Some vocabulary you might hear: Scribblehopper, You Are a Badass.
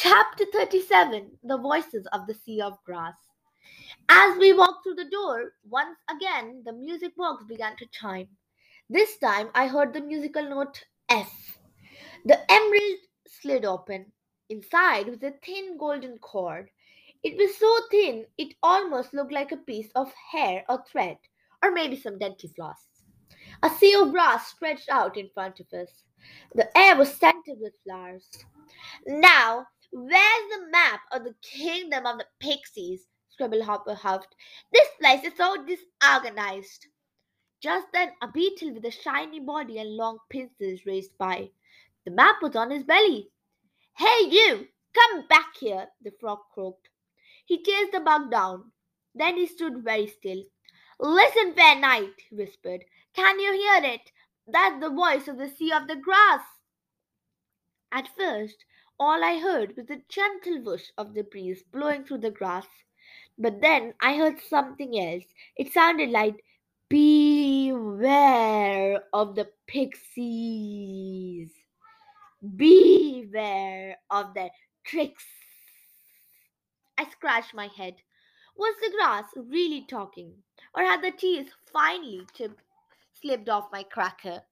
Chapter 37, The Voices of the Sea of Grass. As we walked through the door, once again the music box began to chime. This time I heard the musical note F. The emerald slid open. Inside was a thin golden cord. It was so thin it almost looked like a piece of hair or thread, or maybe some dental floss. A sea of grass stretched out in front of us. The air was scented with flowers. "Now, where's the map of the kingdom of the pixies?" Scribblehopper huffed. "This place is so disorganized." Just then, a beetle with a shiny body and long pincers raced by. The map was on his belly. "Hey, you! Come back here!" the frog croaked. He chased the bug down. Then he stood very still. "Listen, fair knight," he whispered. "Can you hear it? That's the voice of the sea of the grass." At first, all I heard was the gentle whoosh of the breeze blowing through the grass. But then I heard something else. It sounded like, "Beware of the pixies. Beware of their tricks." I scratched my head. Was the grass really talking? Or had the cheese finally slipped off my cracker?